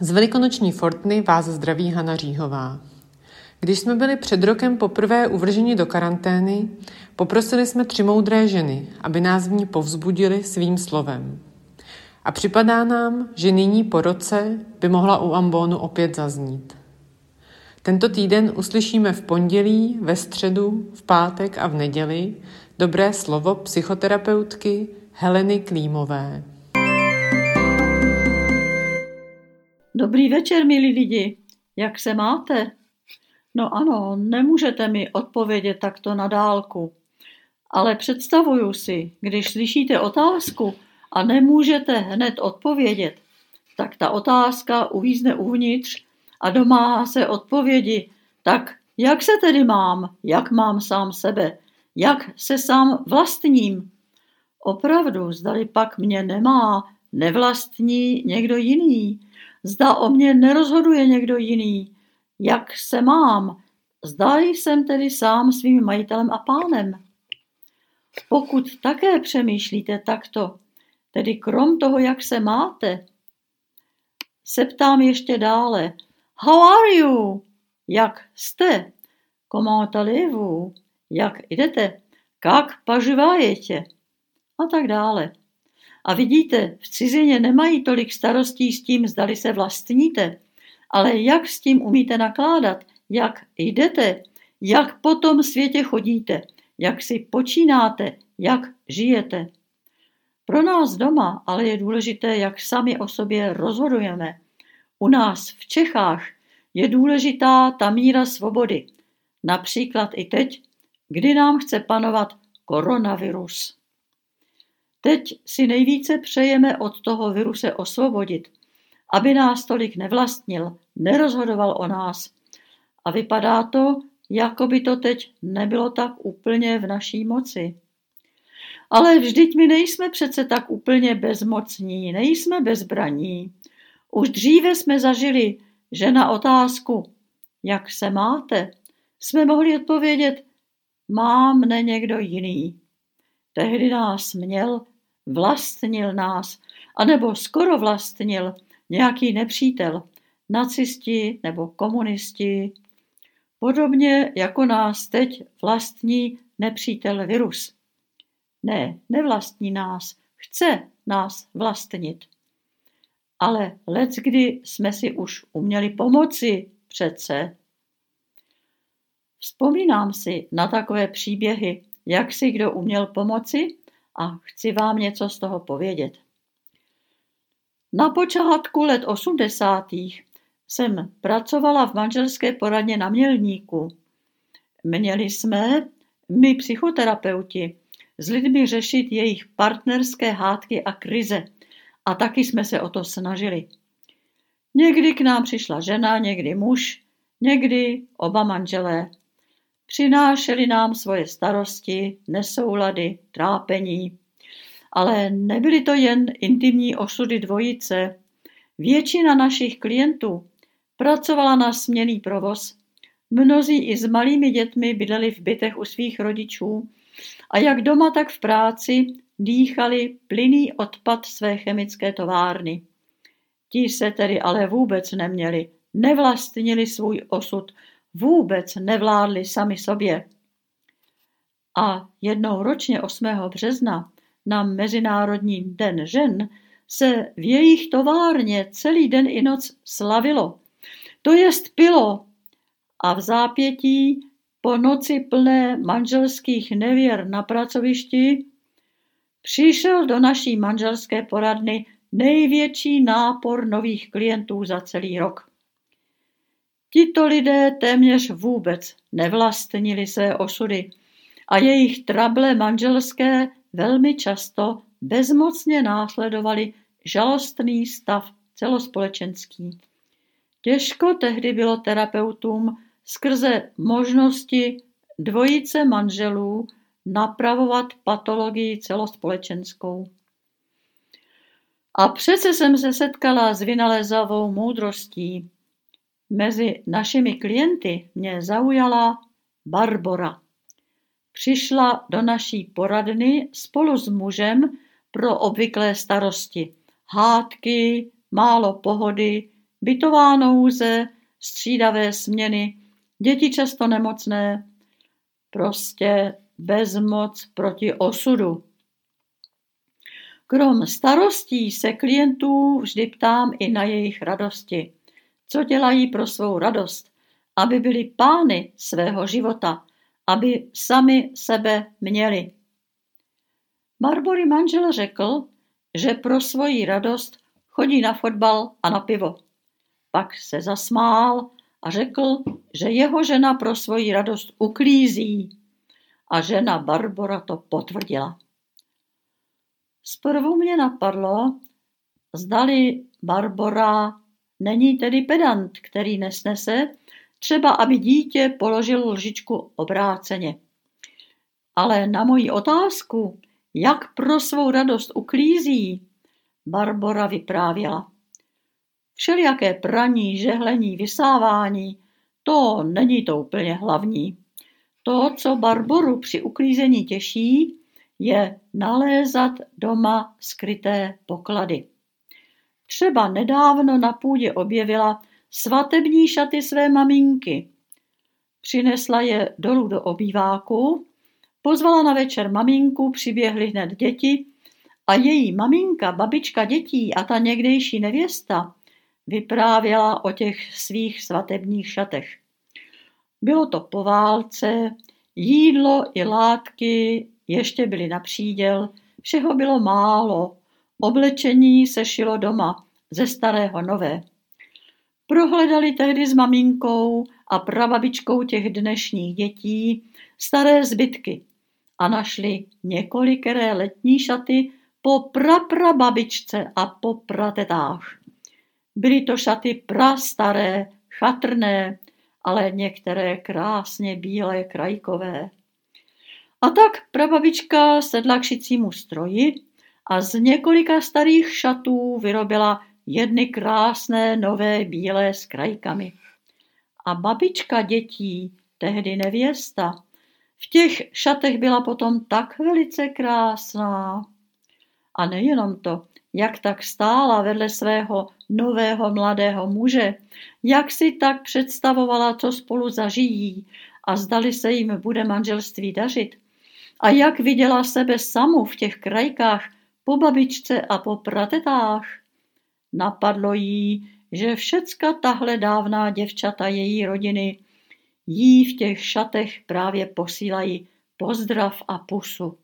Z Velikonoční Fortny vás zdraví Hana Říhová. Když jsme byli před rokem poprvé uvrženi do karantény, poprosili jsme 3 moudré ženy, aby nás v ní povzbudili svým slovem. A připadá nám, že nyní po roce by mohla u ambonu opět zaznít. Tento týden uslyšíme v pondělí, ve středu, v pátek a v neděli dobré slovo psychoterapeutky Heleny Klímové. Dobrý večer, milí lidi. Jak se máte? No ano, nemůžete mi odpovědět takto na dálku. Ale představuju si, když slyšíte otázku a nemůžete hned odpovědět, tak ta otázka uvízne uvnitř a domáhá se odpovědi. Tak jak se tedy mám? Jak mám sám sebe? Jak se sám vlastním? Opravdu, zdali pak mě nemá, nevlastní někdo jiný. Zda o mě nerozhoduje někdo jiný. Jak se mám? Zda jsem tedy sám svým majitelem a pánem. Pokud také přemýšlíte takto, tedy krom toho, jak se máte, se ptám ještě dále. How are you? Jak jste? Comment allez-vous? Jak jdete? Jak požíváte? A tak dále. A vidíte, v cizině nemají tolik starostí s tím, zdali se vlastníte, ale jak s tím umíte nakládat, jak jdete, jak po tom světě chodíte, jak si počínáte, jak žijete. Pro nás doma ale je důležité, jak sami o sobě rozhodujeme. U nás v Čechách je důležitá ta míra svobody. Například i teď, kdy nám chce panovat koronavirus. Teď si nejvíce přejeme od toho viru se osvobodit, aby nás tolik nevlastnil, nerozhodoval o nás. A vypadá to, jako by to teď nebylo tak úplně v naší moci. Ale vždyť my nejsme přece tak úplně bezmocní, nejsme bezbraní. Už dříve jsme zažili, že na otázku, jak se máte, jsme mohli odpovědět, má mne někdo jiný. Tehdy nás měl, vlastnil nás, anebo skoro vlastnil nějaký nepřítel, nacisti nebo komunisti. Podobně jako nás teď vlastní nepřítel virus. Ne, nevlastní nás, chce nás vlastnit. Ale leckdy jsme si už uměli pomoci přece. Vzpomínám si na takové příběhy, jak si kdo uměl pomoci a chci vám něco z toho povědět. Na počátku let 80. jsem pracovala v manželské poradně na Mělníku. Měli jsme, my psychoterapeuti, s lidmi řešit jejich partnerské hádky a krize a taky jsme se o to snažili. Někdy k nám přišla žena, někdy muž, někdy oba manželé. Přinášeli nám svoje starosti, nesoulady, trápení. Ale nebyly to jen intimní osudy dvojice. Většina našich klientů pracovala na směnný provoz. Mnozí i s malými dětmi bydleli v bytech u svých rodičů a jak doma, tak v práci dýchali plynný odpad své chemické továrny. Ti se tedy ale vůbec neměli, nevlastnili svůj osud, vůbec nevládli sami sobě. A jednou ročně 8. března na Mezinárodní den žen se v jejich továrně celý den i noc slavilo. To jest pilo. A v zápětí po noci plné manželských nevěr na pracovišti přišel do naší manželské poradny největší nápor nových klientů za celý rok. Tito lidé téměř vůbec nevlastnili své osudy a jejich trable manželské velmi často bezmocně následovali žalostný stav celospolečenský. Těžko tehdy bylo terapeutům skrze možnosti dvojice manželů napravovat patologii celospolečenskou. A přece jsem se setkala s vynalézavou moudrostí. Mezi našimi klienty mě zaujala Barbora. Přišla do naší poradny spolu s mužem pro obvyklé starosti. Hádky, málo pohody, bytová nouze, střídavé směny, děti často nemocné, prostě bezmoc proti osudu. Krom starostí se klientů vždy ptám i na jejich radosti. Co dělají pro svou radost? Aby byli pány svého života, aby sami sebe měli. Barbory manžel řekl, že pro svoji radost chodí na fotbal a na pivo. Pak se zasmál a řekl, že jeho žena pro svoji radost uklízí. A žena Barbora to potvrdila. Zprvu mě napadlo, zdali Barbora není tedy pedant, který nesnese, třeba aby dítě položilo lžičku obráceně. Ale na moji otázku, jak pro svou radost uklízí, Barbora vyprávěla. Všelijaké praní, žehlení, vysávání, to není to úplně hlavní. To, co Barboru při uklízení těší, je nalézat doma skryté poklady. Třeba nedávno na půdě objevila svatební šaty své maminky. Přinesla je dolů do obýváku, pozvala na večer maminku, přiběhly hned děti a její maminka, babička dětí a ta někdejší nevěsta vyprávěla o těch svých svatebních šatech. Bylo to po válce, jídlo i látky ještě byly na příděl, všeho bylo málo, oblečení se šilo doma, ze starého nové. Prohledali tehdy s maminkou a prababičkou těch dnešních dětí staré zbytky a našli několikeré letní šaty po praprababičce a po pratetách. Byly to šaty prastaré, chatrné, ale některé krásně bílé krajkové. A tak prababička sedla k šicímu stroji a z několika starých šatů vyrobila jedny krásné nové bílé s krajkami. A babička dětí, tehdy nevěsta, v těch šatech byla potom tak velice krásná. A nejenom to, jak tak stála vedle svého nového mladého muže, jak si tak představovala, co spolu zažijí a zdali se jim bude manželství dařit. A jak viděla sebe samu v těch krajkách po babičce a po pratetách. Napadlo jí, že všecka tahle dávná děvčata její rodiny jí v těch šatech právě posílají pozdrav a pusu.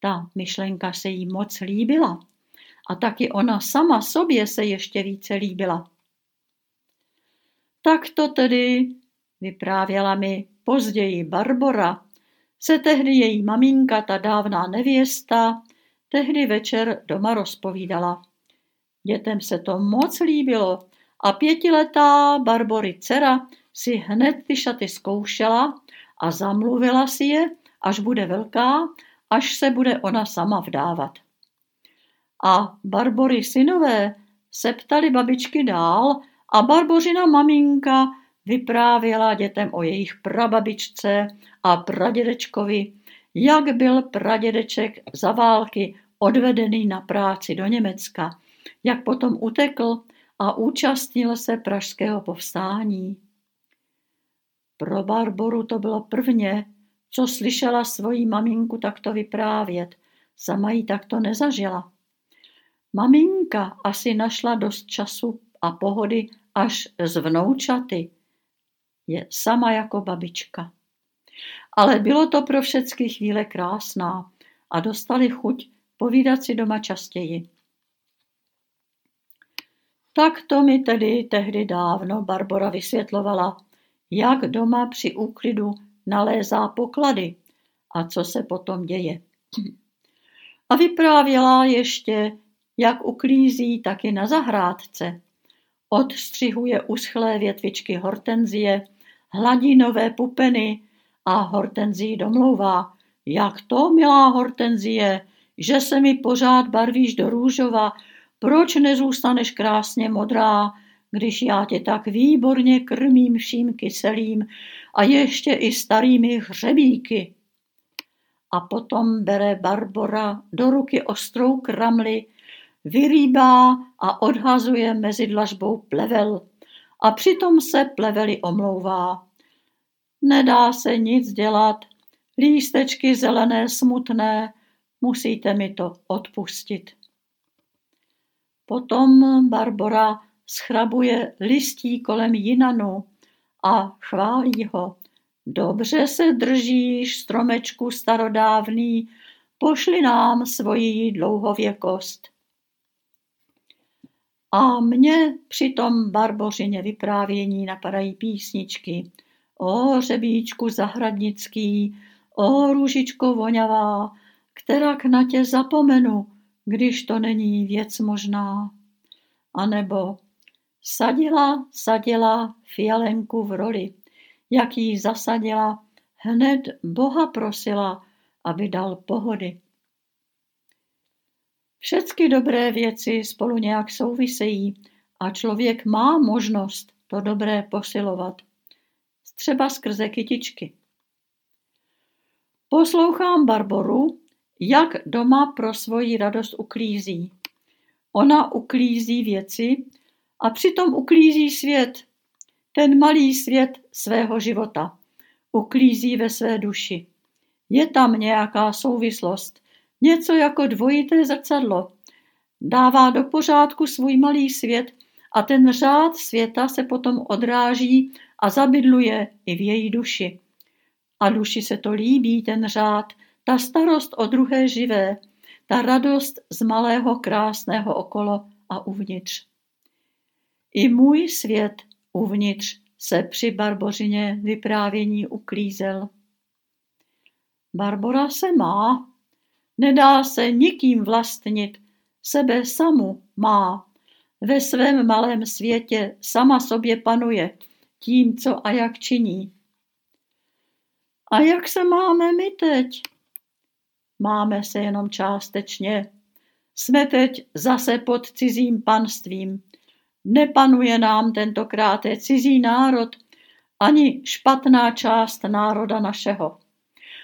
Ta myšlenka se jí moc líbila a taky ona sama sobě se ještě více líbila. Tak to tedy, vyprávěla mi později Barbora, se tehdy její maminka, ta dávná nevěsta, tehdy večer doma rozpovídala. Dětem se to moc líbilo a 5letá Barbory dcera si hned ty šaty zkoušela a zamluvila si je, až bude velká, až se bude ona sama vdávat. A Barbory synové se ptali babičky dál a Barbořina maminka vyprávěla dětem o jejich prababičce a pradědečkovi, jak byl pradědeček za války odvedený na práci do Německa, jak potom utekl a účastnil se pražského povstání. Pro Barboru to bylo prvně, co slyšela svoji maminku takto vyprávět. Sama ji takto nezažila. Maminka asi našla dost času a pohody až z vnoučaty. Je sama jako babička. Ale bylo to pro všechny chvíle krásná a dostali chuť povídat si doma častěji. Tak to mi tedy tehdy dávno Barbora vysvětlovala, jak doma při úklidu nalézá poklady a co se potom děje. A vyprávěla ještě, jak uklízí taky na zahrádce. Odstřihuje uschlé větvičky hortenzie, hladí nové pupeny a hortenzii domlouvá. Jak to, milá hortenzie, že se mi pořád barvíš do růžova, proč nezůstaneš krásně modrá, když já tě tak výborně krmím vším kyselým a ještě i starými hřebíky. A potom bere Barbora do ruky ostrou kramli, vyrýbá a odhazuje mezi dlažbou plevel a přitom se pleveli omlouvá. Nedá se nic dělat, lístečky zelené smutné, musíte mi to odpustit. Potom Barbora schrabuje listí kolem jinanu a chválí ho. Dobře se držíš, stromečku starodávný, pošli nám svoji dlouhověkost. A mně při tom Barbořině vyprávění napadají písničky. O řebíčku zahradnický, o růžičko voňavá, kterak na tě zapomenu, když to není věc možná. A nebo sadila fialenku v roli, jak jí zasadila, hned Boha prosila, aby dal pohody. Všecky dobré věci spolu nějak souvisejí a člověk má možnost to dobré posilovat. Třeba skrze kytičky. Poslouchám Barboru, jak doma pro svoji radost uklízí. Ona uklízí věci a přitom uklízí svět, ten malý svět svého života. Uklízí ve své duši. Je tam nějaká souvislost, něco jako dvojité zrcadlo. Dává do pořádku svůj malý svět a ten řád světa se potom odráží a zabydluje i v její duši. A duši se to líbí, ten řád, ta starost o druhé živé, ta radost z malého krásného okolo a uvnitř. I můj svět uvnitř se při Barbořině vyprávění uklízel. Barbora se má, nedá se nikým vlastnit, sebe samu má. Ve svém malém světě sama sobě panuje tím, co a jak činí. A jak se máme my teď? Máme se jenom částečně. Jsme teď zase pod cizím panstvím. Nepanuje nám tentokrát cizí národ, ani špatná část národa našeho.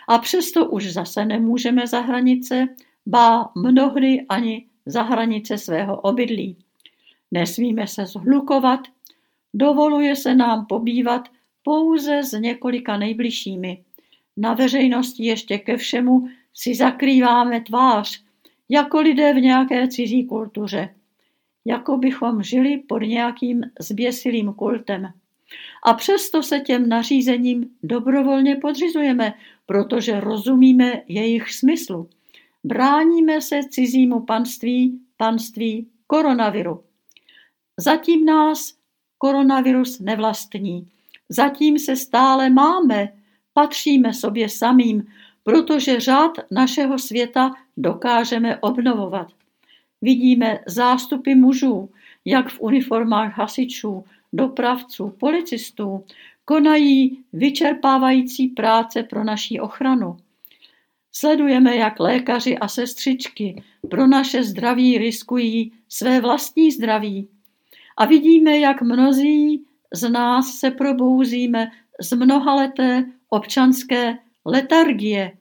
A přesto už zase nemůžeme za hranice, ba mnohdy ani za hranice svého obydlí. Nesmíme se zhlukovat, dovoluje se nám pobývat pouze s několika nejbližšími. Na veřejnosti ještě ke všemu si zakrýváme tvář, jako lidé v nějaké cizí kultuře. Jako bychom žili pod nějakým zběsilým kultem. A přesto se těm nařízením dobrovolně podřizujeme, protože rozumíme jejich smyslu. Bráníme se cizímu panství koronaviru. Zatím nás koronavirus nevlastní. Zatím se stále máme, patříme sobě samým, protože řád našeho světa dokážeme obnovovat. Vidíme zástupy mužů, jak v uniformách hasičů, dopravců, policistů, konají vyčerpávající práce pro naši ochranu. Sledujeme, jak lékaři a sestřičky pro naše zdraví riskují své vlastní zdraví. A vidíme, jak mnozí z nás se probouzíme z mnohaleté občanské letargie.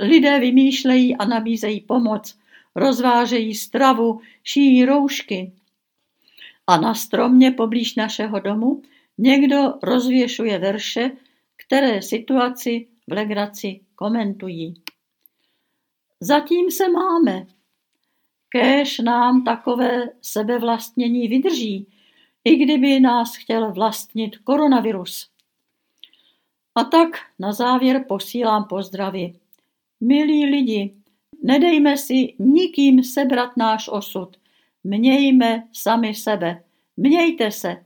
Lidé vymýšlejí a nabízejí pomoc, rozvážejí stravu, šijí roušky. A na stromě poblíž našeho domu někdo rozvěšuje verše, které situaci v legraci komentují. Zatím se máme. Kéž nám takové sebevlastnění vydrží, i kdyby nás chtěl vlastnit koronavirus. A tak na závěr posílám pozdravy. Milí lidi, nedejme si nikým sebrat náš osud. Mějme sami sebe. Mějte se.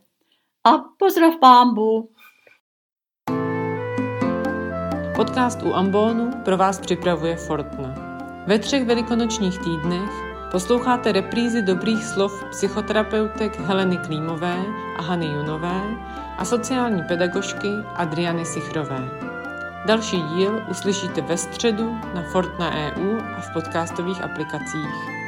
A pozdrav Pánbu. Podcast U ambónu pro vás připravuje Fortna. Ve 3 velikonočních týdnech posloucháte reprízy dobrých slov psychoterapeutek Heleny Klímové a Hany Junové a sociální pedagožky Adriany Sichrové. Další díl uslyšíte ve středu na Fortna.EU a v podcastových aplikacích.